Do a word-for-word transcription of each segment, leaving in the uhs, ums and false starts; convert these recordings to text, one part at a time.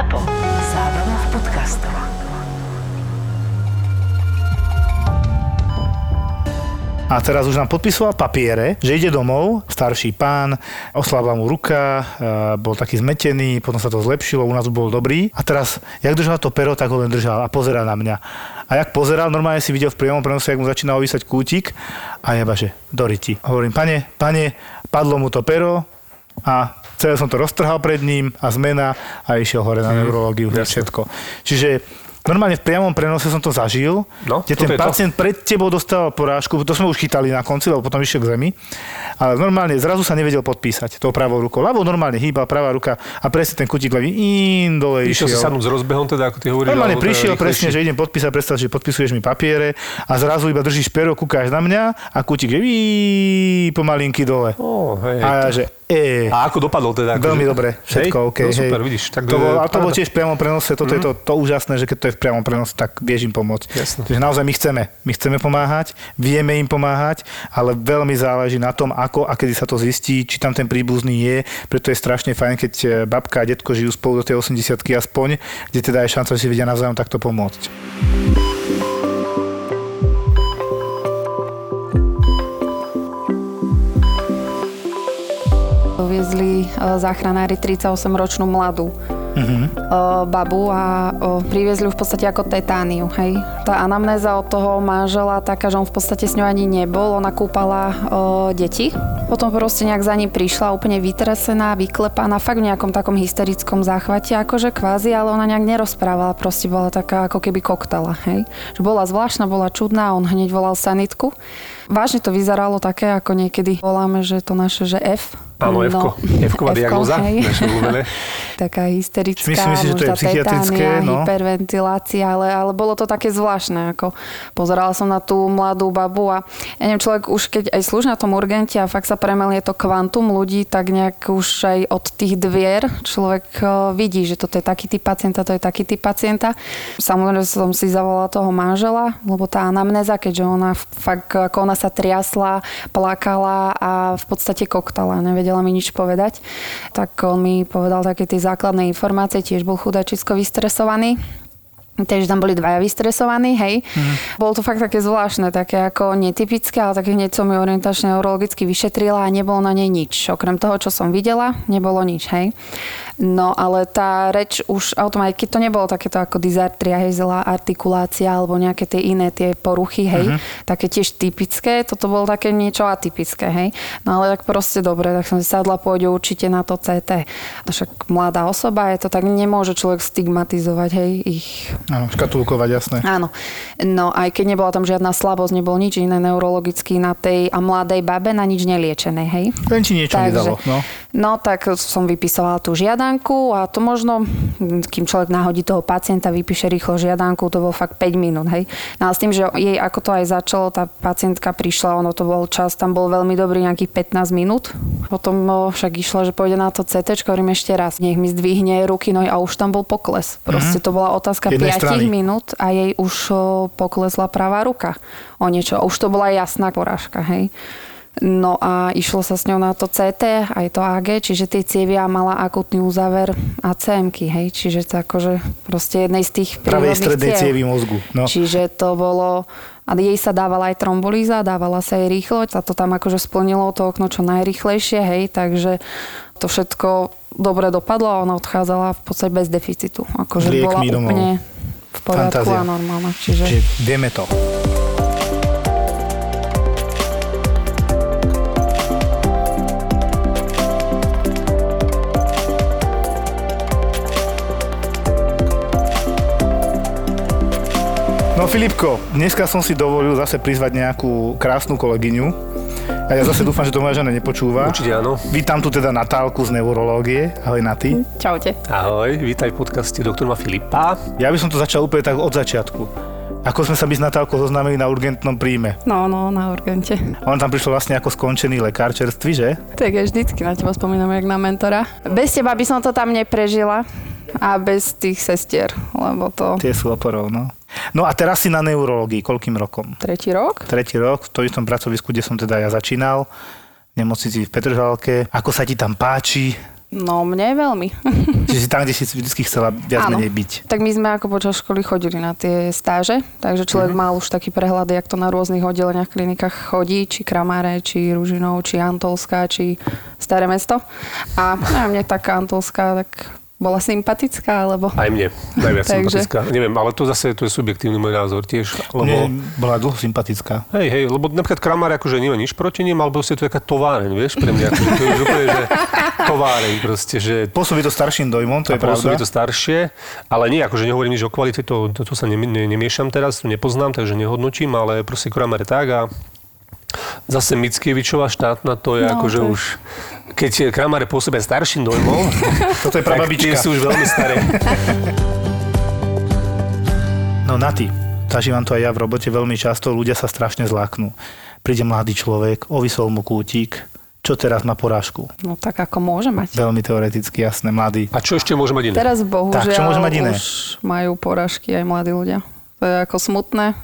ZAPO. Zábava v podcastoch. A teraz už nám podpisoval papiere, že ide domov, starší pán, oslábla mu ruka, bol taký zmetený, potom sa to zlepšilo, u nás bol dobrý. A teraz, jak držal to pero, tak ho len držal a pozerá na mňa. A jak pozeral, normálne si videl v priamom prenose, jak mu začínal vysať kútik a jeba, že do ryti. Hovorím, pane, pane, padlo mu to pero a celé som to roztrhal pred ním a zmena a išiel hore na neurológiu, hmm, všetko. Čiže normálne v priamom prenose som to zažil, no, kde ten pacient to. Pred tebou dostal porážku, to sme už chytali na konci, lebo potom išiel k zemi, ale normálne zrazu sa nevedel podpísať tou pravou rukou. Ľavou normálne hýbal, pravá ruka a presne ten kutík ľavý in dole išiel. Išiel si sadnúť s rozbehom teda, ako ty hovoríš. Normálne prišiel presne, že idem podpísať, predstav, že podpisuješ mi papiere a zrazu iba držíš pero, kúkáš na mňa a kutík je pomalinky dole. Oh, hej, a ja, že E. A ako dopadlo teda? Ako veľmi že... dobre, všetko hej? OK. No, super, hej. Vidíš. Tak to bol, ale to bol tiež v priamom prenose, toto mm. je to, to úžasné, že keď to je v priamom prenose, tak vieš im pomôcť. Jasne. Takže naozaj my chceme, my chceme pomáhať, vieme im pomáhať, ale veľmi záleží na tom, ako a kedy sa to zistí, či tam ten príbuzný je, preto je strašne fajn, keď babka a detko žijú spolu do tej osemdesiatky aspoň, kde teda je šanca, že si vedia navzájom takto pomôcť. Doviezli záchranári tridsaťosemročnú mladú uh-huh. babu a priviezli ju v podstate ako tetániu. Hej. Tá anamnéza od toho manžela taká, že on v podstate s ňou ani nebol, ona kúpala uh, deti. Potom proste nejak za ním prišla úplne vytresená, vyklepaná, fakt v nejakom takom hysterickom záchvate, akože kvázi, ale ona nejak nerozprávala, proste bola taká ako keby koktala. Hej. Že bola zvláštna, bola čudná, on hneď volal sanitku. Vážne to vyzeralo také, ako niekedy voláme, že to naše, že F. Áno, Evko. No, Evková diagnoza. Taká hysterická, myslím, myslím, možná tetánia, no. Hyperventilácia, ale, ale bolo to také zvláštne. Ako pozerala som na tú mladú babu a ja neviem, človek už keď aj slúži na tom urgente a fakt sa premelie to kvantum ľudí, tak nejak už aj od tých dvier človek vidí, že toto je taký typ pacienta, to je taký typ pacienta. Samozrejme, že som si zavolala toho manžela, lebo tá anamnéza, keďže ona fakt, ako ona sa triasla, plakala a v podstate koktala, nevedela mi nič povedať, tak on mi povedal také tie základné informácie, tiež bol chudačisko vystresovaný. Takže tam boli dvaja vystresovaní, hej. Mm. Bolo to fakt také zvláštne, také ako netypické, ale také hneď som ju orientačne neurologicky vyšetrila a nebolo na nej nič. Okrem toho, čo som videla, nebolo nič, hej. No, ale tá reč už automaticky, to nebolo takéto ako dysartria, hej, zlá artikulácia alebo nejaké tie iné tie poruchy, hej. Mm-hmm. Také tiež typické, toto bolo také niečo atypické, hej. No ale tak proste dobre, tak som si sadla, pôjde určite na to cé té. Však mladá osoba, je to tak, nemôže človek stigmatizovať, hej, ich... Áno, škatulkovať, jasné. Áno. No aj keď nebola tam žiadna slabosť, nebol nič iné neurologicky na tej a mladej babe na nič neliečenej, hej? Len či niečo Takže, nedalo, no. No tak som vypisovala tú žiadanku a to možno, kým človek náhodí toho pacienta, vypíše rýchlo žiadanku, to bolo fakt päť minút, hej? No a s tým, že jej ako to aj začalo, tá pacientka prišla, ono to bol čas, tam bol veľmi dobrý nejakých pätnásť minút. Potom no, však išla, že pôjde na to cé téčko, hovorím ešte raz, nech mi zdvihne ruky, no a už tam bol pokles. Proste mm-hmm. to bola otázka päť minút a jej už poklesla pravá ruka o niečo. Už to bola jasná porážka, hej. No a išlo sa s ňou na to cé té, aj to á gé, čiže tie cievia mala akutný uzáver á cé em-ky, hej. Čiže to akože proste jednej z tých prírodných ciev. Pravej strednej cievy mozgu. No. Čiže to bolo... A jej sa dávala aj trombolíza, dávala sa jej rýchlo. Sa to tam akože splnilo to okno čo najrýchlejšie, hej. Takže to všetko dobre dopadlo a ona odchádzala v podstate bez deficitu. Akože bola úplne... v poriadku Fantázia. A normálne. Čiže... Čiže vieme to. No Filipko, dneska som si dovolil zase prizvať nejakú krásnu kolegyňu. A ja zase dúfam, že to moja žena nepočúva. Určite áno. Vítam tu teda Natálku z neurológie. Ahoj Nati. Čaute. Ahoj, vítaj v podcaste doktora Filipa. Ja by som to začal úplne tak od začiatku. Ako sme sa by s Natálkou zoznámili na urgentnom príjme? No, no, na urgente. On tam prišiel vlastne ako skončený lekár čerstvý, že? Tak ja vždycky na teba spomínam jak na mentora. Bez teba by som to tam neprežila a bez tých sestier, lebo to... Tie sú oporou, no. No a teraz si na neurológii, koľkým rokom? Tretí rok. Tretí rok, to je v tom pracovisku, kde som teda ja začínal, v nemocnici v Petržalke. Ako sa ti tam páči? No, mne veľmi. Čiže tam, kde si vždy chcela viac Áno. menej byť. Tak my sme ako počas školy chodili na tie stáže, takže človek mm-hmm. mal už taký prehľad, jak to na rôznych oddeleniach, klinikách chodí, či Kramáre, či Ružinov, či Antolská, či Staré mesto. A mne taká Antolská tak bola sympatická, alebo... Aj mne, najviac takže... sympatická. Neviem, ale to zase to je subjektívny môj názor tiež. Lebo... Mne bola dlho sympatická. Hej, hej, lebo napríklad Kramár akože nie je nič proti nim, alebo je to taká továreň, vieš, pre mňa. To je úplne, že... továreň proste, že... Pôsobí to starším dojmom, to je pravda. Pôsobí to staršie, ale nie, akože nehovorím nič o kvalite, to, to, to sa ne, ne, nemiešam teraz, to nepoznám, takže nehodnotím, ale proste Kramár je tak a zase Mickiewichová štátna, to je no, akože to... už... Keď Kramár je pôsobia starším dojmom, toto je prababička. Tak sú už veľmi staré. No Nati, zažívam to aj ja v robote veľmi často, ľudia sa strašne zláknú. Príde mladý človek, ovisol mu kútik, čo teraz má porážku? No tak ako môže mať. Veľmi teoreticky, jasné, mladý. A čo ešte môže mať iné? Teraz bohužiaľ tak, čo môže mať iné? Už majú porážky aj mladí ľudia. To je ako smutné,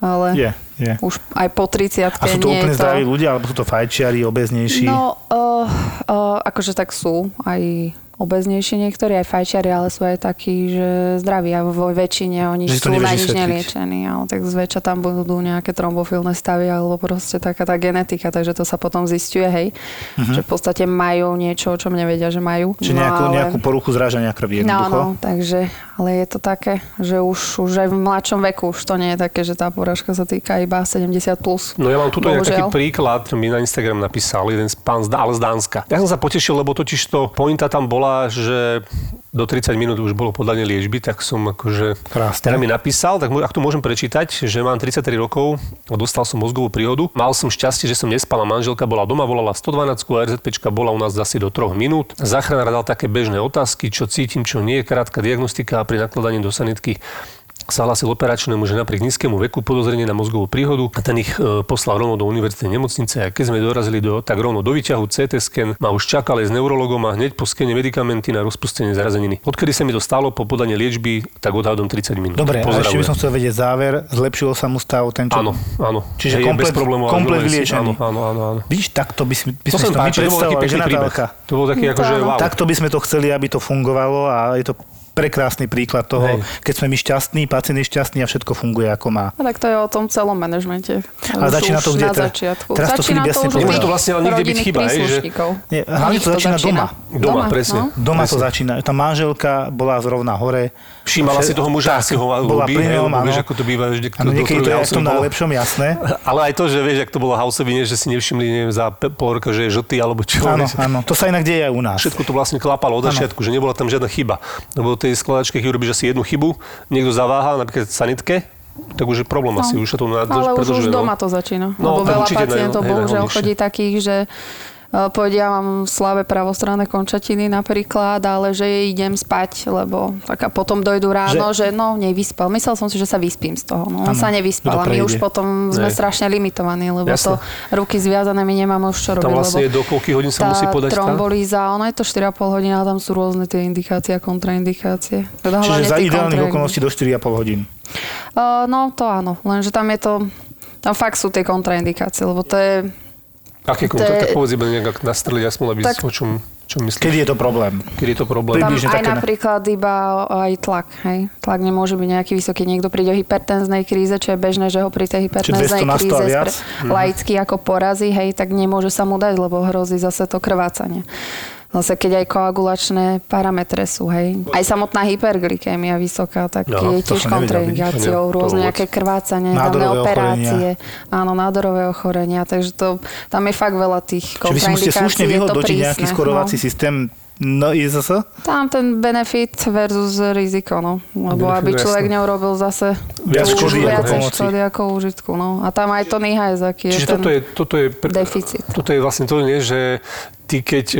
ale je, je. Už aj po tridsiatke. A sú to úplne to... zdraví ľudia, alebo sú to fajčiari, obeznejší? No, uh, uh, akože tak sú aj obeznejší niektorí, aj fajčiari, ale sú aj takí, že zdraví. A vo väčšine oni že sú na nič neliečení. Ale tak zväčša tam budú nejaké trombofilné stavy, alebo proste taká tá genetika, takže to sa potom zisťuje, hej. Uh-huh. Že v podstate majú niečo, o čom nevedia, že majú. Čiže no, nejakú, ale... nejakú poruchu zrážania krvi jednoducho? No, no, takže... Ale je to také, že už, už aj v mladšom veku už to nie je také, že tá porážka sa týka iba sedemdesiat plus. Plus. No ja mám tuto taký príklad, mi na Instagram napísal jeden pán, ale z Dánska. Ja som sa potešil, lebo totiž to pointa tam bola, že do tridsať minút už bolo podanie liečby, tak som akože... Krásne. Mi napísal, tak ak to môžem prečítať, že mám tridsaťtri rokov, dostal som mozgovú príhodu. Mal som šťastie, že som nespala, manželka bola doma, volala sto dvanásť a er zet péčka bola u nás asi do troch minút. Záchranár dal také bežné otázky, čo cítim, čo nie, krátka diagnostika. Pri nakladaní do sanitky sa hlásil operačnému, že napriek nízkému veku podozrenie na mozgovú príhodu a ten ich e, poslal rovno do univerzitnej nemocnice a keď sme dorazili do, tak rovno do výťahu cé té sken ma už čakali s neurologom a hneď po skene medikamenty na rozpustenie zrazeniny. Odkedy sa mi to stalo po podaní liečby, tak odhadom tridsať minút. Dobre, pozdravujem. A ešte by som chcel vedieť záver, zlepšilo sa mu stav ten čo? Áno, áno. Čiže komplet, bez problémov, komplet vyliečený. Áno, áno, áno, áno. Víš, takto by sme by to, sme páči, to, to bol taký akože wow. Takto by sme to chceli, aby to fungovalo a je to prekrásny príklad toho, hej. Keď sme my šťastní, pacient je šťastný a všetko funguje ako má. A tak to je o tom celom manažmente. Ale začína to kde? Na začiatku. Teraz začína to, to už nemôže to vlastne ale nikde byť chyba. Hlavne to začína doma. Doma, presne. Doma to začína. Tá manželka bola zrovna hore. Všímala si toho muža, asi ho ľúbi. Vieš, ako to býva. Niekedy to je v tom najlepšom, jasné. Ale aj to, že vieš, ak to bolo houseovine, že si nevšimli za pol roka, že je žltý alebo čo. Áno, áno. To sa inak deje aj u nás. Všetko to vlastne klapalo od začiatku, že nebola tam žiadna chyba. Tej skladačke, keď robíš asi jednu chybu, niekto zaváha, napríklad sanitke, tak už je problém no. asi. Už sa to nádrž, ale už, už doma to začína. No, lebo veľa pacientov na, bohužiaľ na, chodí takých, že uh, povedia, mám slabé pravostranné končatiny napríklad, ale že idem spať, lebo tak a potom dojdu ráno, že, že no nevyspal. Myslel som si, že sa vyspím z toho. No, on ano, sa nevyspal. My už potom sme ne. strašne limitovaní, lebo jasne. To ruky zviazané my nemáme už čo robiť. Tam vlastne je do koľkých hodín sa musí podať tá? Trombolíza, ono je to štyri a pol hodina, tam sú rôzne tie indikácie a kontraindikácie. Teda čiže za ideálnych okolností do štyri a pol hodín. Uh, no to áno, lenže tam je to, tam fakt sú tie kontraindikácie, lebo to je... Aké kontraindikácie? Tak povedz iba nejak nastreliť, ja som len tak... o čom... Čo myslíš? Kedy je to problém? Kedy je to problém? Tam aj také... napríklad iba aj tlak, hej. Tlak nemôže byť nejaký vysoký. Niekto príde v hypertenznej kríze, čo je bežné, že ho pri tej hypertenznej kríze spre... mm. laicky ako porazí, hej, tak nemôže sa mu dať, lebo hrozí zase to krvácanie. Zase keď aj koagulačné parametre sú, hej. Aj samotná hyperglykémia vysoká, tak no, je tiež kontraindikáciou, rôzne nejaké krvácanie, nádorové operácie, ochorenia. Áno, nádorové ochorenia, takže to, tam je fakt veľa tých kontraindikácií. Čiže by ste slušne vyhodnotiť nejaký skorovací no. systém no í zet es? Tam ten benefit versus riziko, no. Lebo benefit, aby človek jasný. Neurobil zase viac škody ako úžitku, no. A tam aj to níha je zaký, je ten toto je, toto je pre... deficit. Toto je vlastne to, nie, že ty keď,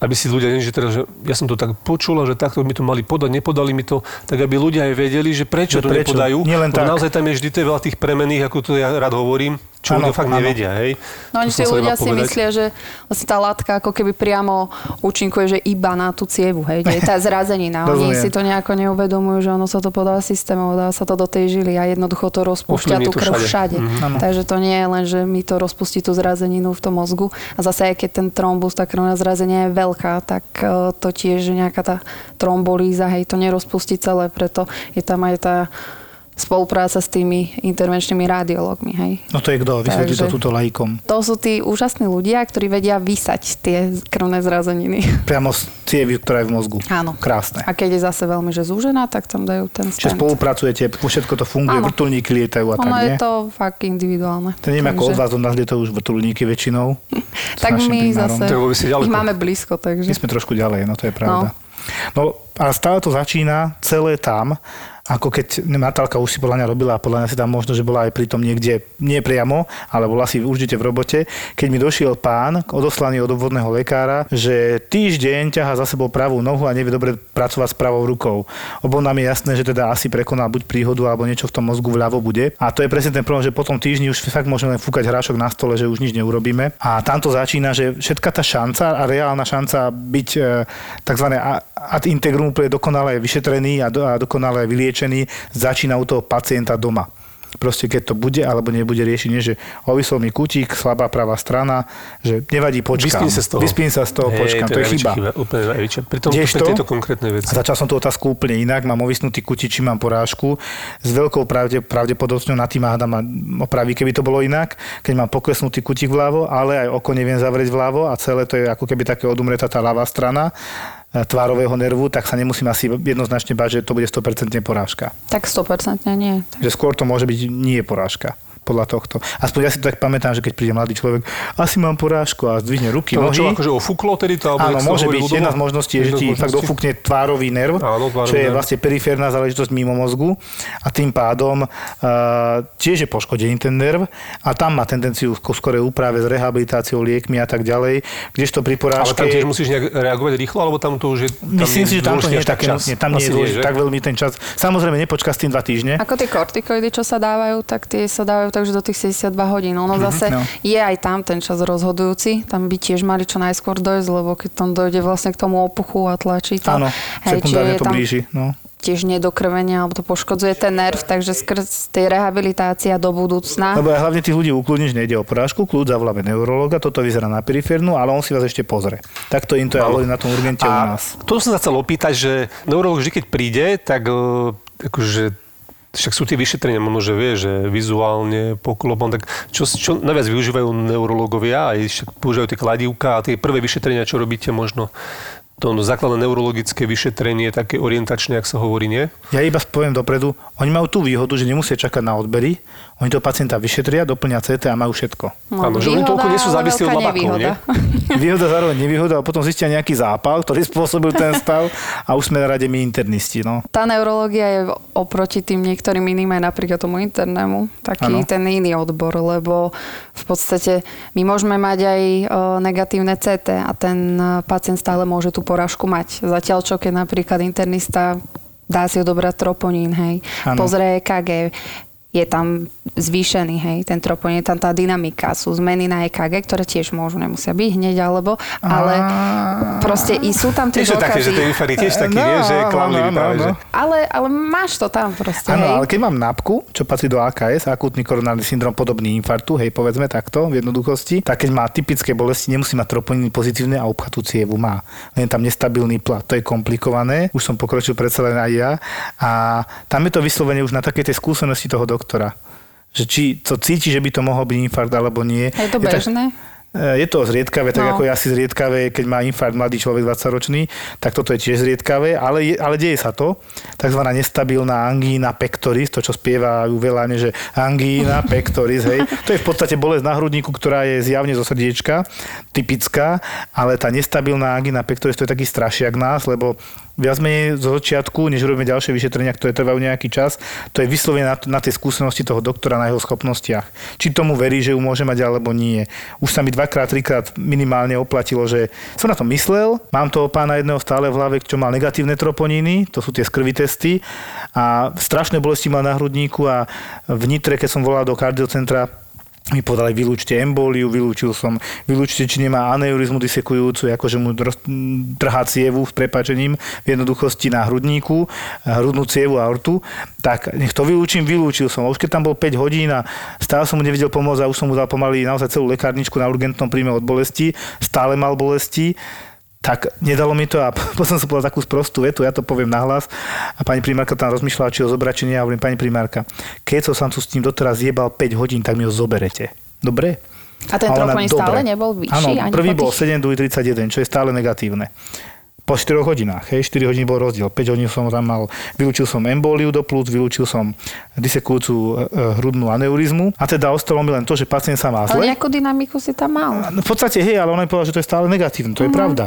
aby si ľudia, že teraz, že ja som to tak počula, že takto mi to mali podať, nepodali mi to, tak aby ľudia aj vedeli, že prečo, že prečo? To nepodajú. Nielen tak. Naozaj tam je vždy to je veľa tých premených, ako to ja rád hovorím. Čo ano, ľudia fakt ano. nevedia, hej? No oni si ľudia si myslia, že vlastne tá látka ako keby priamo účinkuje, že iba na tú cievu, hej, kde je tá zrazenina. Oni si to nejako neuvedomujú, že ono sa to podá systémom, dá sa to do tej žily a jednoducho to rozpúšťa tú krv všade. všade. Mm-hmm. Takže to nie je len, že mi to rozpustí tú zrazeninu v tom mozgu. A zase, aj keď ten trombus, tá krvná zrazenia je veľká, tak uh, to tiež nejaká tá trombolíza, hej, to nerozpustí celé, preto je tam aj tá spolupráca s tými intervenčnými radiológmi, hej. No to je kto? Vysvetlí to túto laikom. To sú tí úžasní ľudia, ktorí vedia vysať tie krvné zrazeniny. Priamo z cievy, ktorá je v mozgu. Áno. Krásne. A keď je zase veľmi že zúžená, tak tam dajú ten stent. Čiže spolupracujete, všetko to funguje, áno. Vrtuľníky lietajú a tak, nie? Ono je to fakt individuálne. To neviem, ako od vás, od nás lietajú už vrtuľníky väčšinou. Tak my primárom. Zase, ich máme blízko, takže. My sme trošku ďalej, no to je pravda. No. No a stále to začína celé tam, ako keď Natálka už si podľa mňa robila a podľa mňa si tam možno, že bola aj pritom niekde, nie priamo, ale bola si určite v robote, keď mi došiel pán, odoslaný od obvodného lekára, že týždeň ťahá za sebou pravú nohu a nevie dobre pracovať s pravou rukou. Obom nám je jasné, že teda asi prekonal buď príhodu, alebo niečo v tom mozgu vľavo bude. A to je presne ten problém, že po tom týždni už fakt môžeme len fúkať hrášok na stole, že už nič neurobíme. A tamto začína, že všetka tá šanca a reálna šanca byť e, tzv. ad integrum úplne dokonale vyšetrený a, do, a dokonale vyliečený, začína u toho pacienta doma. Proste keď to bude alebo nebude riešenie, že ovisol mi kutík, slabá pravá strana, že nevadí, počkám. Vyspím sa z toho, Vyspím sa z toho hey, počkám. To je chyba. chyba. Úplne najväčšia. Pri tom, pri tejto konkrétnej veci. A začal som tú otázku úplne inak. Mám ovisnutý kutík, či mám porážku. S veľkou pravde, pravdepodobnosťou na tým hádam opraví, keby to bolo inak. Keď mám poklesnutý kutík vľavo, ale aj oko neviem zavrieť vľavo a celé to je ako keby také odumretá tá ľavá strana tvárového nervu, tak sa nemusím asi jednoznačne báť, že to bude sto percent porážka. Tak sto percent nie. Tak. Že skôr to môže byť nie porážka podľa tohto. Aspoň ja si to tak pamätám, že keď príde mladý človek, asi mám porážku a zdvihne ruky, nohy. To čo, akože ofúklo tedy to? Áno, môže byť. Jedna z možností je, že ti fakt ofúkne tvárový nerv, áno, tvárový čo je nerv. Vlastne periférna záležitosť mimo mozgu a tým pádom uh, tiež je poškodený ten nerv a tam má tendenciu skorej úprave s rehabilitáciou, liekmi a tak ďalej, kdežto pri porážke. Ale tam tiež musíš nejak reagovať rýchlo, alebo tam to už je. Myslím si, že tam to nie je také, tam nie je tak veľmi ten čas. Samozrejme nepočká s tým dva týždne. Ako tie kortikoidy, čo sa dávajú, tak tie sa dávajú takže do tých sedemdesiatdva hodín. Ono mm-hmm, zase no. je aj tam ten čas rozhodujúci. Tam by tiež mali čo najskôr dojsť, lebo keď tam dojde vlastne k tomu opuchu a tlačí to. Áno, sekundárne to blíži. No. Tiež nedokrvenia, alebo to poškodzuje ten nerv, takže skrz tej rehabilitácie do budúcna. Lebo hlavne tých ľudí ukludniš, nejde o porážku, kľud, zavoláme neurologa, toto vyzerá na periférnu, ale on si vás ešte pozrie. Takto im to je na tom urgente a u nás. To som sa chcel opýtať, že neurolog vždy, keď príde, tak akože však sú tie vyšetrenia, možno, že vie, že vizuálne poklopom, tak čo, čo najviac využívajú neurologovia, aj však používajú tie kladívka a tie prvé vyšetrenia, čo robíte možno, to no, základné neurologické vyšetrenie, také orientačné, ak sa hovorí, nie? Ja iba poviem dopredu, oni majú tú výhodu, že nemusia čakať na odbery, oni toho pacienta vyšetria, doplňa cé té a majú všetko. No, áno, že oni toľko nie sú závislí od labákov, nie? Výhoda zároveň nevýhoda, a potom zistia nejaký zápal, ktorý spôsobil ten stav a už sme rade my internisti, no. Tá neurológia je oproti tým niektorým iným, aj napríklad tomu internému, taký ano. Ten iný odbor, lebo v podstate my môžeme mať aj negatívne cé té a ten pacient stále môže tú porážku mať. Zatiaľ čo, keď napríklad internista dá si odobrať troponín, hej, ano. Pozrie é ká gé, je tam zvýšený, hej, ten troponín, je tam tá dynamika, sú zmeny na é ká gé, ktoré tiež môžu, nemusia byť hneď, alebo, ale proste i sú tam tie dôkazy. Tiež také, že tie výfary tiež taký, nie, že klamlivý práve, že. Ale máš to tam proste, hej. Áno, ale keď mám nápku, čo patrí do á ká es, akútny koronárny syndrom podobný infarktu, hej, povedzme takto, v jednoduchosti, tak keď má typické bolesti, nemusí mať troponín pozitívne a obchatú cievu má. Len tam nestabilný plat, to je komplikované, už som pokročil predsa len aj ja a tam je to vyslovene už na takej tej skúsenosti toho doktora. Doktora. Že či to cíti, že by to mohol byť infarkt alebo nie. Je to bežné? Je to zriedkavé, tak no. ako je asi zriedkavé, keď má infarkt mladý človek dvadsaťročný, tak toto je tiež zriedkavé, ale, ale deje sa to. Takzvaná nestabilná angína pectoris, to čo spievajú veľa, že angína pectoris, hej. To je v podstate bolesť na hrudníku, ktorá je zjavne zo srdiečka, typická, ale tá nestabilná angína pectoris, to je taký strašiak nás, lebo viac menej zo začiatku, než robíme ďalšie vyšetrenia, ktoré trvajú nejaký čas, to je vyslovene na, na tej skúsenosti toho doktora, na jeho schopnostiach. Či tomu verí, že ju môže mať, alebo nie. Už sa mi dvakrát, trikrát minimálne oplatilo, že som na to myslel, mám toho pána jedného stále v hlave, čo mal negatívne troponiny, to sú tie skrvy testy a strašné bolesti mal na hrudníku a v Nitre, keď som volal do kardiocentra, mi povedali, vylúčte embóliu, vylúčil som, vylúčte, či nemá aneurizmu disekujúcu, akože mu trhá cievu s prepáčením v jednoduchosti na hrudníku, hrudnú cievu a aortu, tak nech to vylúčim, vylúčil som. A už keď tam bol päť hodín a stále som mu nevedel pomôcť a už som mu dal pomaly naozaj celú lekárničku na urgentnom príjme od bolesti, stále mal bolesti, tak nedalo mi to a potom som povedal takú sprostú vetu, ja to poviem nahlas a pani primárka tam rozmýšľala, či ho zobrať, či nie. Ja hovorím, pani primárka, keď som sa tu s ním doteraz jebal päť hodín, tak mi ho zoberete. Dobre? A ten tropoň stále nebol vyšší? Áno, prvý bol tých... sedem, dva, tridsaťjeden, čo je stále negatívne. Po štyroch hodinách, hej, štyri hodiny bol rozdiel. päť hodín som tam mal, vylúčil som embóliu do plúc, vylúčil som disekujúcu hrudnú aneurizmu a teda ostalo mi len to, že pacient sa má zle. Ale nejakú dynamiku si tam mal. V podstate, hej, ale on mi povedal, že to je stále negatívne, to mm-hmm. je pravda.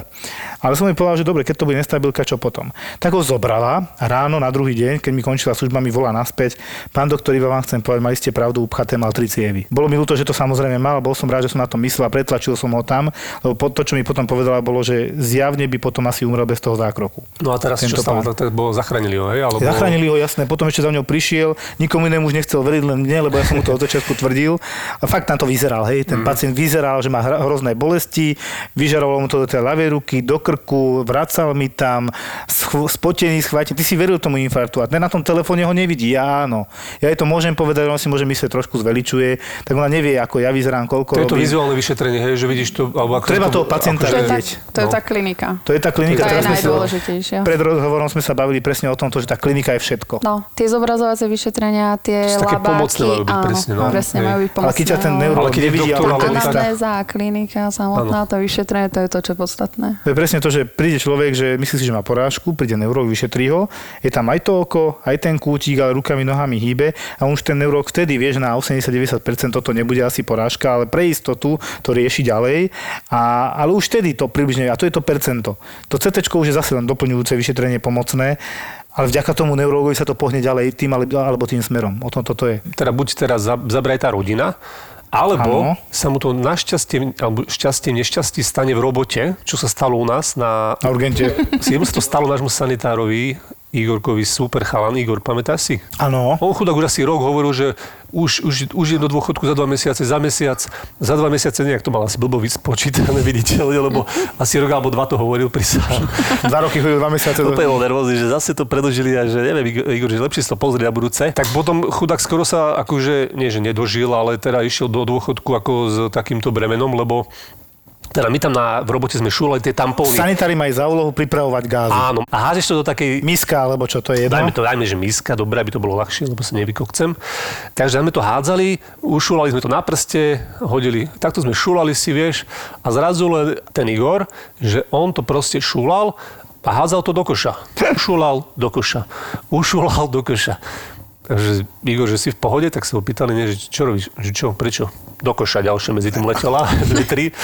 Ale som mi povedal, že dobre, keď to bude nestabilka, čo potom? Tak ho zobrala ráno na druhý deň, keď mi končila služba, mi volá naspäť. Pán doktor, iba vám chcem povedať, mali ste pravdu, upchaté mal tri cievy. Bolo mi ľúto, že to samozrejme mal, bol som rád, že som na tom myslel a pretlačil som ho tam, lebo to, čo mi potom povedala, bolo, že zjavne by potom asi umrel bez toho zákroku. No a teraz tento čo sa bolo, zachránili ho, hej? Alebo... Zachránili ho, jasné. Potom ešte za mňou prišiel, nikomu inému už nechcel veriť, len mne, lebo ja som mu to od začiatku tvrdil. A fakt tam to vyzeral, hej. Ten mm. pacient vyzeral, že má hrozné bolesti, vyžarovalo mu to do tej ľavej ruky, do krku, vracal mi tam, schv- spotený, schvátený. Ty si veril tomu infarktu a ten na tom telefóne ho nevidí. Ja áno. Ja jej to môžem povedať, on si môže myslieť, trošku zveličuje, tak ona nevie, ako ja vyzerám, koľko robím. To je to vizuálne vyšetrenie, hej, že vidíš to, alebo ako treba to, toho pacienta vedieť. To je tá klinika. To je tá klinika. To je najdôležitejšia. Pred rozhovorom sme sa bavili presne o tom, že tá klinika je všetko. No, tie zobrazovacie vyšetrenia, tie labáky. Také pomocné majú byť presne. Áno, no, presne majú byť pomocné. Ale keď ten neurolog nevidí, ale analýza a klinika samotná, to vyšetrenie, to je to, čo je podstatné. To je presne to, že príde človek, že myslí si, že má porážku, príde neurolog, vyšetrí ho, je tam aj to oko, aj ten kútik, ale rukami, nohami hýbe a už ten neurolog vtedy vie, že na osemdesiat až deväťdesiat percent toto nebude asi porážka, ale pre istotu to rieši ďalej. A, ale už vtedy to približne, a to je to percento. To cé téčko už je zase len doplňujúce vyšetrenie pomocné, ale vďaka tomu neurologovi sa to pohne ďalej tým alebo tým smerom. O tom toto je. Teda buď teraz zabraj tá rodina, alebo ano. Sa mu to našťastie, alebo šťastie, nešťastie stane v robote, čo sa stalo u nás na... Na urgente. Siemu sa to stalo nášmu sanitárovi, Igorkovi, super chalan. Igor, pamätáš si? Áno. On chudák už asi rok hovoril, že už, už, už je do dôchodku za dva mesiace, za mesiac, za dva mesiace nejak to mal asi blbo vyspočítané, viditeľne, lebo asi rok alebo dva to hovoril pri sám. Dva roky chodil, dva mesiace. To je bol nervózny, že zase to predlžili a že neviem, Igor, že lepšie si to pozrieť na budúce. Tak potom chudák skoro sa akože, nie že nedožil, ale teda išiel do dôchodku ako s takýmto bremenom, lebo teda my tam na, v robote sme šúlali tie tampóny. Sanitári majú za úlohu pripravovať gázy. Áno. A hážeš to do takej... Miska, alebo čo to je? Dajme to, dajme, že miska. Dobre, aby to bolo ľahšie, lebo sa nevykokcem. Takže sme to hádzali, ušúlali sme to na prste, hodili. Takto sme šúlali si, vieš. A zrazu len ten Igor, že on to proste šúlal a hádzal to do koša. Ušúlal do koša. Ušúlal do koša. Takže Igor, že si v pohode, tak sa ho pýtali, nie, že čo robíš? Že čo, prečo? Do koša ďalšie medzi tým letela, tri.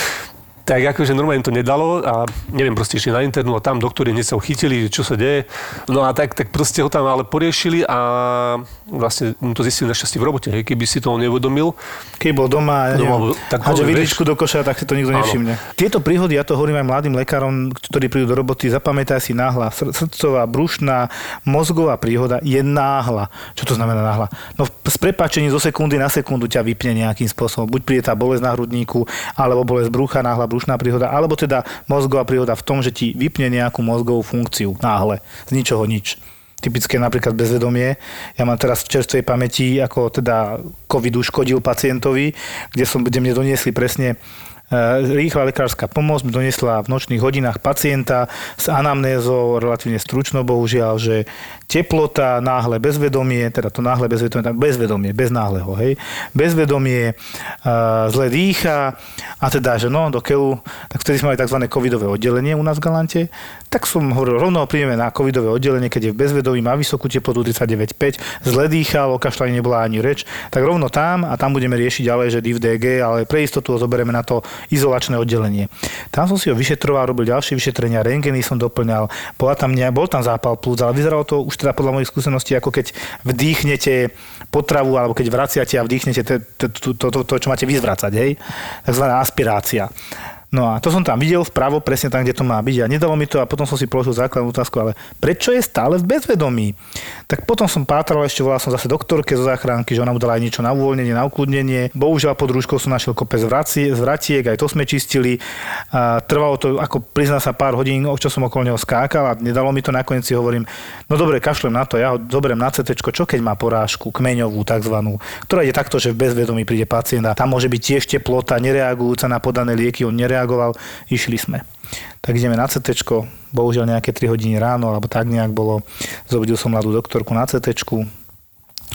Tak akože normálne to nedalo a neviem, proste išli na internú a tam doktori niečo chytili, čo sa deje. No a tak, tak proste ho tam ale poriešili a vlastne to zistili našťastie v robote, hej, keby si to neuvedomil. Keď bol doma, doma tak a že vidličku do koša, tak si to nikto nevšimne. Áno. Tieto príhody, ja to hovorím aj mladým lekárom, ktorí prídu do roboty, zapamätaj si náhla. Srdcová, brušná, mozgová príhoda je náhla. Čo to znamená náhla? No s prepáčením zo sekundy na sekundu ťa vypne nejakým spôsobom. Buď príde tá bolesť na hrudníku, alebo bolesť brucha náhla, brušná príhoda, alebo teda mozgová príhoda v tom, že ti vypne nejakú mozgovú funkciu náhle, z ničoho nič. Typické napríklad bezvedomie. Ja mám teraz v čerstvej pamäti, ako teda COVID uškodil pacientovi, kde, som, kde mne doniesli presne rýchla lekárska pomoc, doniesla v nočných hodinách pacienta s anamnézou relatívne stručno, bohužiaľ, že teplota, náhle bezvedomie, teda to náhle bezvedomie, bezvedomie, bez náhleho, hej, bezvedomie, zle dýcha a teda, že no, do keľu, tak vtedy sme mali tzv. Covidové oddelenie u nás v Galante, tak som hovoril, rovno ho príjmeme na covidové oddelenie, keď je v bezvedomí, má vysokú teplotu tridsaťdeväť celá päť, zle dýchal, o kašľaní nebola ani reč, tak rovno tam a tam budeme riešiť ďalej, že D-dimer, ale pre istotu ho zoberieme na to izolačné oddelenie. Tam som si ho vyšetroval, robil ďalšie vyšetrenia, rentgeny som doplňal, bola tam ne, bol tam zápal plúc, ale vyzeralo to už teda podľa mojich skúseností, ako keď vdýchnete potravu, alebo keď vraciate a vdýchnete to, čo máte vyzvracať, hej? Takzvaná aspirácia. No a to som tam videl vpravo, presne tam, kde to má byť. A nedalo mi to a potom som si položil základnú otázku, ale prečo je stále v bezvedomí? Tak potom som pátral, ešte volal som zase doktorke zo záchranky, že ona mu dala aj niečo na uvoľnenie, na ukludnenie. Bohužiaľ pod rúškou som našiel kopec zvratiek, aj to sme čistili. A trvalo to, ako prizná sa pár hodín, čo som okolo neho skákal a nedalo mi to, nakoniec si hovorím, no dobre, kašlem na to, ja ho zoberiem na cé téčko, čo keď má porážku kmeňovú takzvanú, ktorá je takto, že v bezvedomí príde pacient a tam môže byť tiež teplota nereagujúca na podané lieky, on nereagoval, išli sme. Tak ideme na cé téčko, bohužiaľ nejaké tri hodiny ráno, alebo tak nejak bolo, zobudil som mladú doktorku na cé téčku,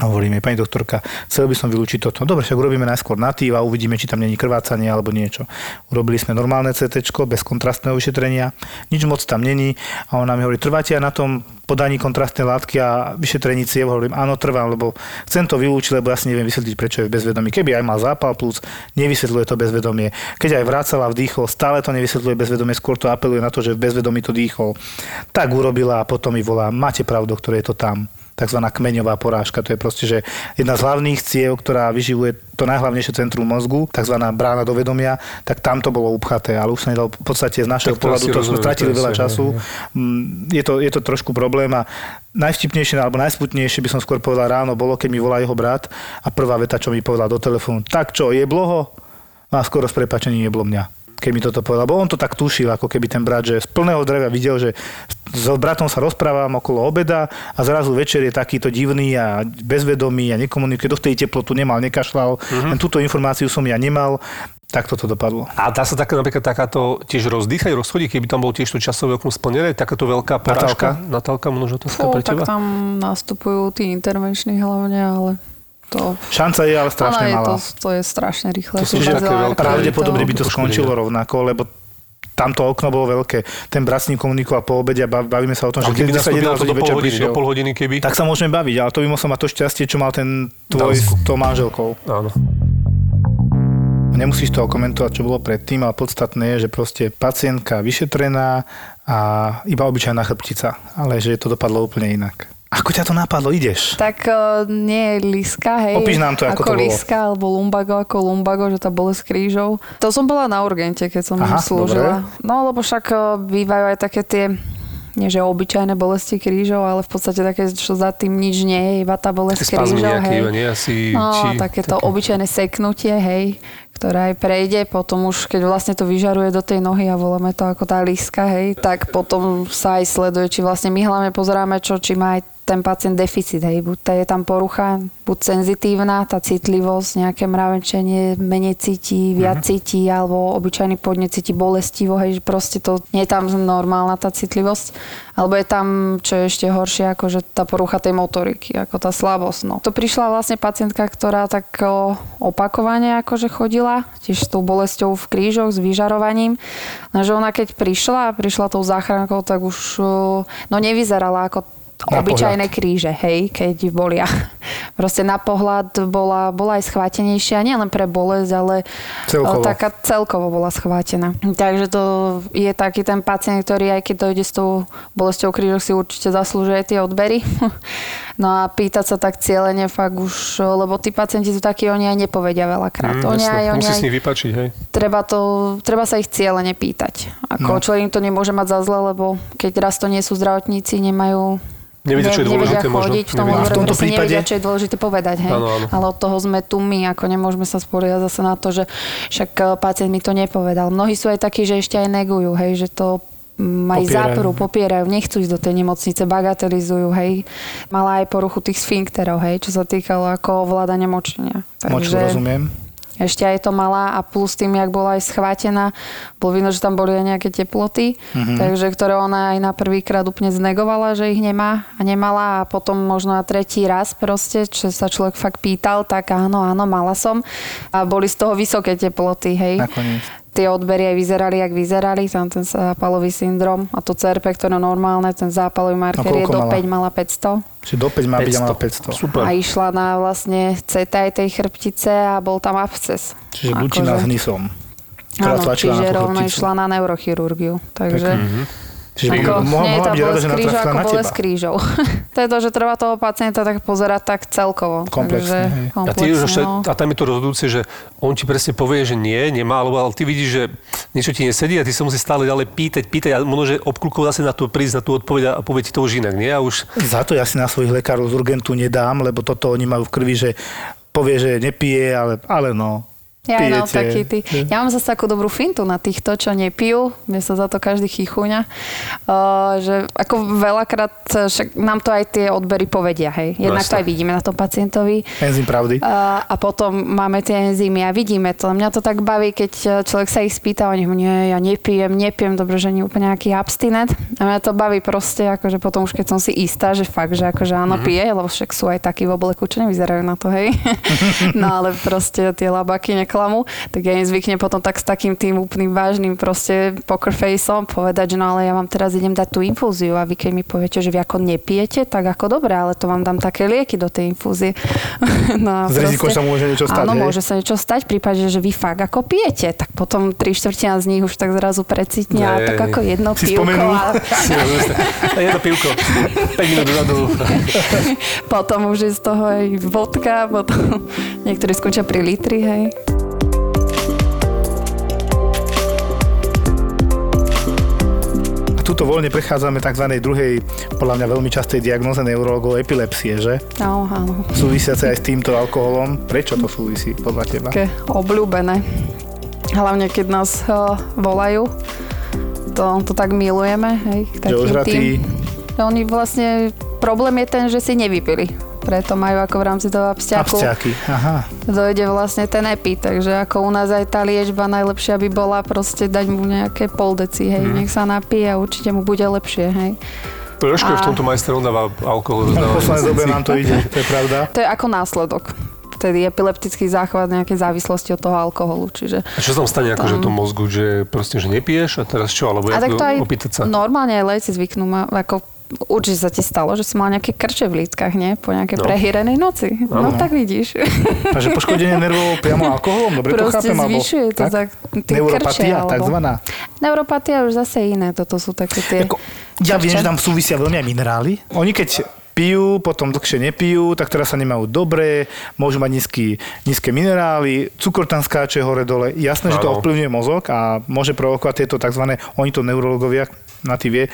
hovorím jej, pani doktorka, chcel by som vylúčiť toto. Dobre, však urobíme najskôr natív a uvidíme, či tam není krvácanie alebo niečo. Urobili sme normálne cé téčko, bez kontrastného vyšetrenia, nič moc tam není a ona mi hovorí, trváte aj na tom podaní kontrastnej látky a vyšetrení ciev? Hovorím, áno, trvám, lebo chcem to vylúčiť, lebo ja si neviem vysvetliť, prečo je v bezvedomí. Keby aj mal zápal plúc, nevysvetľuje to bezvedomie. Keď aj vracal a vdýchol, stále to nevysvetľuje bezvedomie, skôr to apeluje na to, že v bezvedomí to dýchol. Tak urobila a potom mi volá, máte pravdu, ktoré je to tam. Takzvaná kmeňová porážka. To je proste, že jedna z hlavných ciev, ktorá vyživuje to najhlavnejšie centrum mozgu, takzvaná brána do vedomia, tak tam to bolo upchaté, ale už sa nedal v podstate z našeho pohľadu, to sme stratili veľa času. Je to, je to trošku problém a najvtipnejšie alebo najsmutnejšie by som skôr povedal ráno bolo, keď mi volá jeho brat a prvá veta, čo mi povedal do telefónu, tak čo, jeblo ho? A skoro s prepáčením jeblo mňa. Keď mi toto povedal, bo on to tak tušil, ako keby ten brat, že z plného drevia videl, že s bratom sa rozprávam okolo obeda a zrazu večer je takýto divný a bezvedomý a nekomunikuje, do tej teplotu nemal, nekašľal, mm-hmm. túto informáciu som ja nemal, tak toto dopadlo. A dá sa také, napríklad takáto tiež rozdýchať, rozchodiť, keby tam bolo tiež to časové okno splnené, takáto veľká porážka? Natálka, možno to ská pre teba? Tak tam nastupujú tí intervenční hlavne, ale... To... Šanca je ale strašne ale je malá. To, to je strašne rýchle. To veľké, pravdepodobne by to skončilo rovnako, lebo tamto okno bolo veľké. Ten brat s ním komunikoval po obede a bavíme sa o tom, že keby sa jedná to do pol hodiny, do pol hodiny keby. Tak sa môžeme baviť, ale to by musel mať to šťastie, čo mal ten tvoj s tou manželkou. Áno. Nemusíš toho komentovať, čo bolo predtým, ale podstatné je, že proste pacientka vyšetrená a iba obyčajná chrbtica, ale že to dopadlo úplne inak. Ako ťa to napadlo? Ideš? Tak uh, nie je liska, hej. Opíš nám to, ako, ako to bolo. Ako liska, alebo lumbago, ako lumbago, že tá bolesť krížov. To som bola na urgente, keď som Aha, slúžila. Dobre. No, lebo však uh, bývajú aj také tie, nie že obyčajné bolesti krížov, ale v podstate také, čo za tým nič nie je, iba tá bolesť krížov, nejaký, hej. Nie, asi, no, či, takéto také. Obyčajné seknutie, hej, ktorá aj prejde, potom už, keď vlastne to vyžaruje do tej nohy a voláme to ako tá liska, hej, tak potom sa aj sleduje, či vlastne my hlavne pozeráme, čo, či má aj ten pacient deficit, hej, buď tá je tam porucha, buď senzitívna, tá citlivosť, nejaké mravenčenie, menej cíti, viac mm-hmm. cíti, alebo obyčajný podnet cíti bolestivo, hej, proste to nie je tam normálna tá citlivosť, alebo je tam, čo je ešte horšie, akože tá porucha tej motoriky, ako tá slabosť, no. To prišla vlastne pacientka, ktorá tak opakovane akože chodila tiež s tou bolesťou v krížoch, s vyžarovaním. Takže ona keď prišla, prišla tou záchrankou, tak už no nevyzerala ako obyčajné kríže, hej, keď bolia. Proste na pohľad bola, bola aj schvátenejšia, nielen pre bolesť, ale celkovo. Taká celkovo bola schvátená. Takže to je taký ten pacient, ktorý aj keď dojde s tou bolesťou krížov, si určite zaslúžuje tie odbery. No a pýtať sa tak cieľene fakt už, lebo tí pacienti sú takí, oni aj nepovedia veľakrát. Mm, oni aj, oni musí aj, s nich vypačiť, hej. Treba, to, treba sa ich cieľene pýtať. Ako no. Človek to nemôže mať za zle, lebo keď raz to nie sú zdravotníci, nemajú... Nevedia, čo je dôležité možno. V tom v tomto prípade... Nevedia, čo je dôležité povedať, hej. Áno, áno. Ale od toho sme tu my, ako nemôžeme sa spoliehať zase na to, že však pacient mi to nepovedal. Mnohí sú aj takí, že ešte aj negujú, hej, že to... aj záporu, popierajú, nechcú ísť do tej nemocnice, bagatelizujú, hej. Mala aj poruchu tých sfinkterov, hej, čo sa týkalo ako ovládania močenia. Moču, rozumiem. Ešte aj to mala a plus tým, jak bola aj schvátená, bolo vidno, že tam boli aj nejaké teploty, mm-hmm. takže ktoré ona aj na prvýkrát úplne znegovala, že ich nemá a nemala a potom možno na tretí raz proste, čo sa človek fakt pýtal, tak áno, áno, mala som a boli z toho vysoké teploty, hej. Nakoniec. Tie odbery aj vyzerali, jak vyzerali, tam ten zápalový syndrom a to cé er pé, ktoré normálne, ten zápalový marker je do päť, mala päťsto. Čiže do päť má byť a mala päťsto. Super. A išla na vlastne cé té aj tej chrbtice a bol tam absces. Čiže bučina s hnisom. Áno, čiže rovno chrbticu. Išla na neurochirurgiu. Takže... Tak, mm-hmm. Čiže ako, mohla, nie je tá bolesť kríža ako bolesť krížov. To je to, že treba toho pacienta tak pozerať tak celkovo. Komplexne. Takže, komplexne a, ty, no. A tam je to rozhodujúce, že on ti presne povie, že nie, nemá, ale ty vidíš, že niečo ti nesedí a ty sa musíš stále ďalej pýtať, pýtať a možno, že obkľúkov zase na tú prísť, na tú odpoveď a povie ti to už inak, nie? A už... Za to ja si na svojich lekárov z urgentu nedám, lebo toto oni majú v krvi, že povie, že nepije, ale, ale no... Ja, no, taký, ty. Ja mám zase takú dobrú fintu na týchto, čo nepijú. Mne sa za to každý chichúňa. Uh, že ako veľakrát, však nám to aj tie odbery povedia, hej. Jednak no, to aj vidíme na tom pacientovi. Enzym pravdy. Uh, a potom máme tie enzymy a vidíme to. Mňa to tak baví, keď človek sa ich spýta, oni nie, ja nepijem, nepijem, dobre, že nie úplne nejaký abstinent. A mňa to baví proste, akože potom už keď som si istá, že fakt, že akože áno, mm-hmm. pije, lebo však sú aj takí v obleku, čo nevyzerajú na to, hej. No ale proste tie labáky nekl- tak ja nezvyknem potom tak s takým tým úplným vážnym proste poker faceom povedať, že no ale ja vám teraz idem dať tú infúziu a vy keď mi poviete, že vy ako nepijete, tak ako dobre, ale to vám dám také lieky do tej infúzie. No, z rizikom sa môže niečo stať, áno, hej? Môže sa niečo stať, prípadne, že vy fakt ako pijete, tak potom tri štvrtina z nich už tak zrazu precitne, ale tak ako jedno si pivko. A... jedno pivko, päť minút dozadu. Potom už je z toho aj vodka, potom niektorí skončia pri litri, hej. Tuto voľne prechádzame tzv. Druhej, podľa mňa veľmi častej diagnóze neurologov, epilepsie, že? Áno, áno. Súvisiace aj s týmto alkoholom. Prečo to súvisí podľa teba? Také obľúbené. Hlavne, keď nás uh, volajú, to, to tak milujeme. Hej, že ožratí. Oni vlastne, problém je ten, že si nevypili. Preto majú ako v rámci toho abstiaku. Abstiaky, aha. Dojde vlastne ten epi, takže ako u nás aj tá liečba najlepšia by bola proste dať mu nejaké poldeci, hej, hmm. nech sa napije a určite mu bude lepšie, hej. Trošku a... v tomto majster dáva alkohol. V poslednej dobe nám to ide, to je pravda. To je ako následok. Vtedy epileptický záchvat nejakej závislosti od toho alkoholu, čiže... A čo sa tam stane tam... akože v tom mozgu, že proste, že nepiješ a teraz čo, alebo ja opýtať sa? Normálne aj lejci zvyknú, ma, ako... Určite sa ti stalo, že si mal nejaké krče v lítkach, nie? Po nejakej no. prehýrenej noci. No, no tak vidíš. Takže poškodenie nervov priamo alkoholom, dobre to chápem, alebo... Proste zvyšuje to tak, tak neuropatia, krče, takzvaná. Neuropatia už zase iné, toto sú také tie... Jako, ja krče. Viem, že tam súvisia veľmi aj minerály. Oni keď pijú, potom dlhšie nepijú, tak teraz sa nemajú dobre, môžu mať nízky, nízke minerály, cukor tam skáče hore-dole. Jasné, že to ovplyvňuje mozog a môže provokovať tieto tzv. Oni to neurologovia na tí vé uh,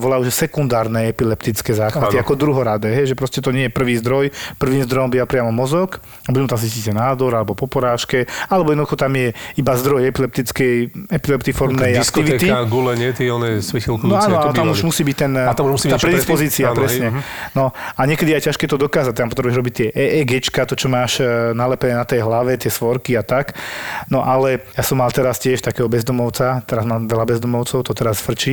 volajú, že sekundárne epileptické záchvaty, ako druhoradé, hej, že proste to nie je prvý zdroj, prvým zdrojom býva priamo mozog a budú tam cítiť nádor alebo po porážke, alebo jednoducho tam je iba zdroj epileptickej, epileptiformnej aktivity. Diskotéka, gule, nie, tí oné svetilku. No áno, tam už musí byť ten, tá predispozícia, presne. Áno, no a niekedy aj ťažké to dokázať, tam potrebuješ robiť tie é é géčka, to čo máš nalepené na tej hlave, tie svorky a tak. No ale ja som mal teraz tiež takého bezdomovca, teraz mám veľa bezdomovcov, to teraz frčí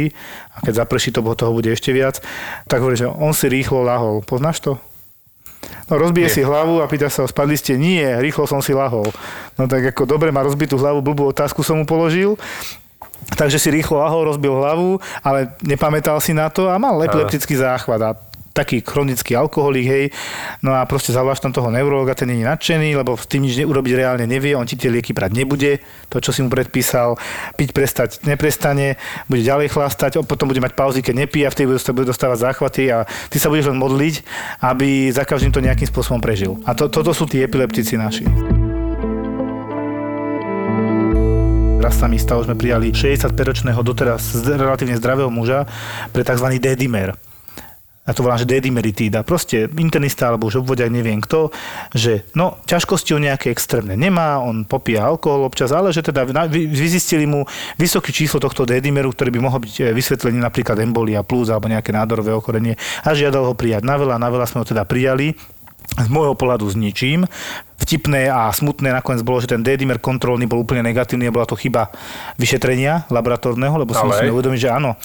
a keď zaprší, to toho bude ešte viac. Tak hovorí, že on si rýchlo lahol. Poznáš to? No rozbije nie. Si hlavu a pýta sa ho, spadli ste? Nie, rýchlo som si lahol. No tak ako dobre, má rozbitú hlavu, blbú otázku som mu položil. Takže si rýchlo lahol, rozbil hlavu, ale nepamätal si na to a mal epileptický záchvat a taký chronický alkoholik, hej. No a proste zavlášť tam toho neurologa, ten nie je nadšený, lebo s tým nič urobiť reálne nevie, on ti tie lieky brať nebude, to, čo si mu predpísal, piť prestať neprestane, bude ďalej chlastať, potom bude mať pauzy, keď nepije a v tej bude dostávať záchvaty a ty sa budeš len modliť, aby za každým to nejakým spôsobom prežil. A to, toto sú tí epileptici naši. Raz sa mi stalo, že sme prijali šesťdesiatpäťročného doteraz relatívne zdravého muža pre tzv. D-dimer. Ja to volám, že D-dimeritída. Proste internista alebo už obvodiak, neviem kto, že no, ťažkosti on nejaké extrémne nemá, on popíja alkohol občas, ale že teda vyzistili mu vysoké číslo tohto D-dimeru, ktorý by mohol byť vysvetlený napríklad embolia plus alebo nejaké nádorové ochorenie a žiadal ho prijať na veľa, na veľa sme ho teda prijali. Z môjho pohľadu s ničím. Vtipné a smutné nakoniec bolo, že ten D-dimer kontrolný bol úplne negatívny a bola to chyba vyšetrenia laboratórneho, lebo si ale... musíme uvedomiť, že áno,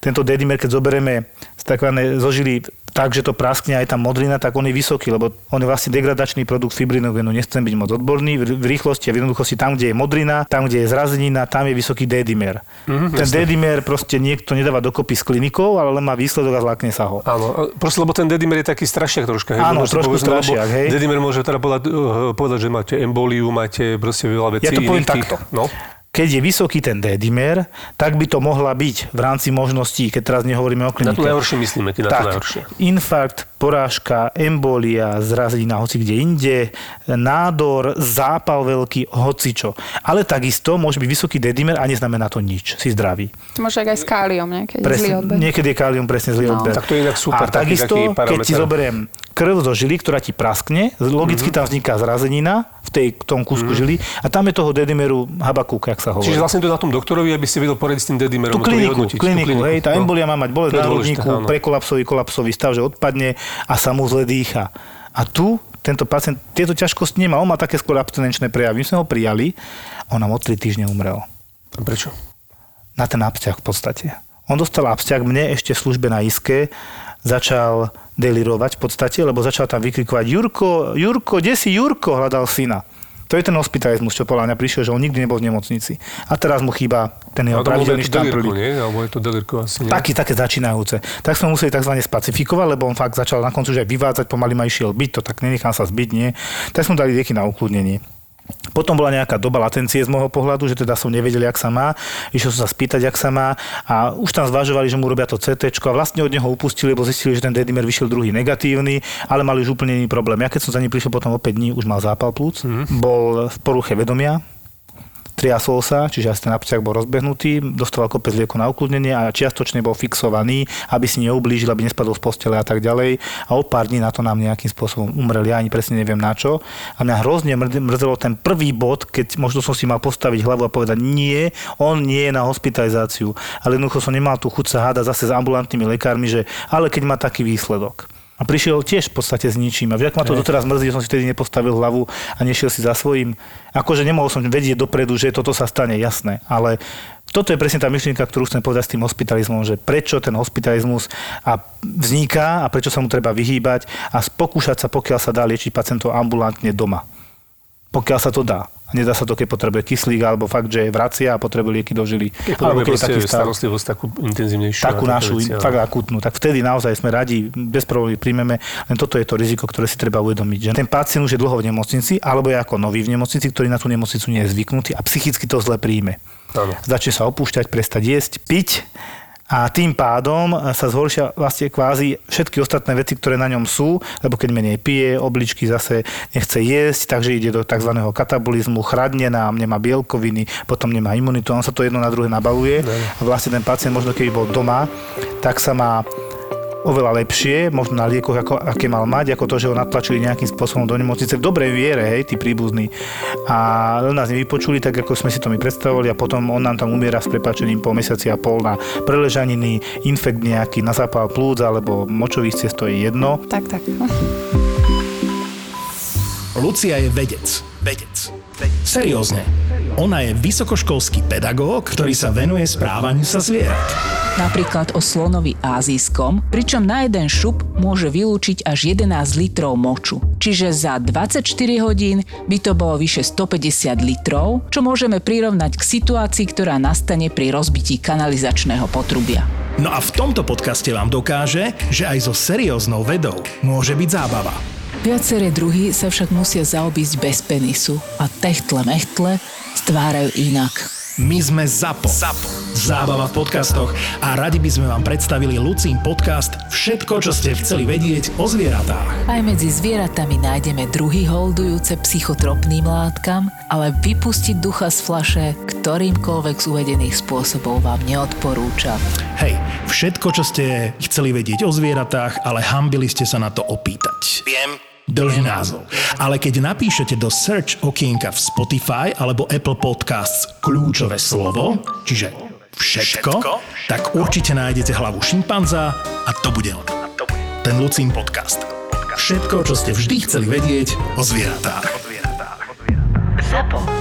tento D-dimer, keď zoberieme z takvané zožily tak, že to praskne aj tá modrina, tak on je vysoký, lebo on je vlastne degradačný produkt fibrinogénu. Nechcem byť moc odborný, v rýchlosti a v jednoduchosti tam, kde je modrina, tam, kde je zrazenina, tam je vysoký D-dimer. Mm-hmm, ten D-dimer proste niekto nedáva dokopy s klinikou, ale len má výsledok a zlákne sa ho. Áno, proste, lebo ten D-dimer je taký strašiak troška. Áno, trošku povedzme, strašiak, hej. D-dimer môže teda povedať, povedať, že máte embóliu, máte proste veľa vecí. Ja to poviem takto. No? keď je vysoký ten D-dimer, tak by to mohla byť v rámci možností, keď teraz nehovoríme o klinike. Na to najhoršie myslíme, keď na to najhoršie. Infarkt, porážka, embolia, zrazina hoci kde inde, nádor, zápal veľký, hocičo. Ale takisto môže byť vysoký D-dimer a neznamená to nič. Si zdravý. Môže aj s káliom, ne? Keď presne, zlý odber. Niekedy je kálium presne zlý no. odber. Tak to je inak super. A taký, takisto, keď ti zoberiem krv zo žily, ktorá ti praskne, logicky mm-hmm. tam vzniká zrazenina v tej, tom kúsku mm-hmm. žily a tam je toho D-dimeru habakúk, jak sa hovorí. Čiže vlastne to na tom doktorovi, aby si vedel poradiť s tým D-dimerom. Tú kliniku, kliniku, kliniku, hej, tá embolia má mať bolesť národníku, prekolapsový, kolapsový stav, že odpadne a sa mu zle dýcha. A tu tento pacient tieto ťažkosti nemá, on má také skôr abstinenčné prejavy. My sme ho prijali, on nám o tri týždne umrel. A prečo? Na ten absťah v podstate. On dostal absťah, mne ešte v službe na iske začal delirovať v podstate, lebo začal tam vykrikovať Jurko, Jurko, kde si Jurko? Hľadal syna. To je ten hospitalizmus, čo podľa mňa prišiel, že on nikdy nebol v nemocnici. A teraz mu chýba ten jeho pravidelný štamprlík. Alebo je to delirko asi, nie? Taký, také začínajúce. Tak sme museli takzvané spacifikovať, lebo on fakt začal na koncu už aj vyvádzať, pomaly ma išiel byť, to tak nenechám sa zbiť, nie? Tak sme dali lieky na ukludnenie. Potom bola nejaká doba latencie z môjho pohľadu, že teda som nevedel, jak sa má. Išiel som sa spýtať, jak sa má a už tam zvažovali, že mu robia to cé téčko a vlastne od neho upustili, lebo zistili, že ten D-dimer vyšiel druhý negatívny, ale mali už úplne iný problém. Ja keď som za ním prišiel potom o päť dní, už mal zápal plúc, mm. bol v poruche vedomia, triasol sa, čiže asi ten absťah bol rozbehnutý, dostával kopec liekov na ukludnenie a čiastočne bol fixovaný, aby si neublížil, aby nespadol z postele a tak ďalej. A o pár dní na to nám nejakým spôsobom umrel, ja ani presne neviem na čo. A mňa hrozne mrzelo ten prvý bod, keď možno som si mal postaviť hlavu a povedať nie, on nie je na hospitalizáciu. Ale jednoducho som nemal tú chuť sa hádať zase s ambulantnými lekármi, že ale keď má taký výsledok. A prišiel tiež v podstate s ničím. A vďaka ma to doteraz mrzí, že som si vtedy nepostavil hlavu a nešiel si za svojím. Akože nemohol som vedieť dopredu, že toto sa stane, jasné. Ale toto je presne tá myšlienka, ktorú chcem povedať s tým hospitalizmom, že prečo ten hospitalizmus a vzniká a prečo sa mu treba vyhýbať a pokúšať sa, pokiaľ sa dá liečiť pacientov ambulantne doma. Pokiaľ sa to dá. A nedá sa to, keď potrebuje kyslík, alebo fakt, že vracia a potrebuje lieky do žily. Keď potrebuje proste starostlivosť takú intenzívnejšiu. Takú našu, fakt akútnu. Tak vtedy naozaj sme radi, bez problémov príjmeme. Len toto je to riziko, ktoré si treba uvedomiť. Že ten pacient už je dlho v nemocnici, alebo je ako nový v nemocnici, ktorý na tú nemocnicu nie je zvyknutý a psychicky to zle príjme. Áno. Začne sa opúšťať, prestať jesť, piť a tým pádom sa zhoršia vlastne kvázi všetky ostatné veci, ktoré na ňom sú, lebo keď menej pije, obličky zase nechce jesť, takže ide do tzv. Katabolizmu, chradne nám, nemá bielkoviny, potom nemá imunitu, on sa to jedno na druhé nabaluje. A vlastne ten pacient, možno keby bol doma, tak sa má oveľa lepšie, možno na liekoch, ako, aké mal mať, ako to, že ho natlačili nejakým spôsobom do nemocnice v dobrej viere, hej, tí príbuzní. A len nás nevypočuli, tak ako sme si to my predstavovali a potom on nám tam umiera s prepáčením po mesiaci a pol na preležaniny, infekt nejaký, na zápal plúc alebo močových ciest, to je jedno. Tak, tak. Lucia je vedec. Vedec. Seriózne. Ona je vysokoškolský pedagóg, ktorý sa venuje správaniu sa zvierat. Napríklad o slonovi ázijskom, pričom na jeden šup môže vylúčiť až jedenásť litrov moču. Čiže za dvadsaťštyri hodín by to bolo vyše stopäťdesiat litrov, čo môžeme prirovnať k situácii, ktorá nastane pri rozbití kanalizačného potrubia. No a v tomto podcaste vám dokáže, že aj so serióznou vedou môže byť zábava. Viaceré druhy sa však musia zaobísť bez penisu a techtle-mechtle stvárajú inak. My sme ZAPO. ZAPO. Zábava v podcastoch. A radi by sme vám predstavili Lucín podcast Všetko, čo ste chceli vedieť o zvieratách. Aj medzi zvieratami nájdeme druhy holdujúce psychotropným látkam, ale vypustiť ducha z fľaše ktorýmkoľvek z uvedených spôsobov vám neodporúčam. Hej, všetko, čo ste chceli vedieť o zvieratách, ale hanbili ste sa na to opýtať. Viem. Dlhý názov. Ale keď napíšete do search okienka v Spotify alebo Apple Podcasts kľúčové slovo, čiže všetko, všetko, tak určite nájdete hlavu šimpanza a to bude on. Ten Lucín podcast. Všetko, čo ste vždy chceli vedieť o zvieratách. ZAPO.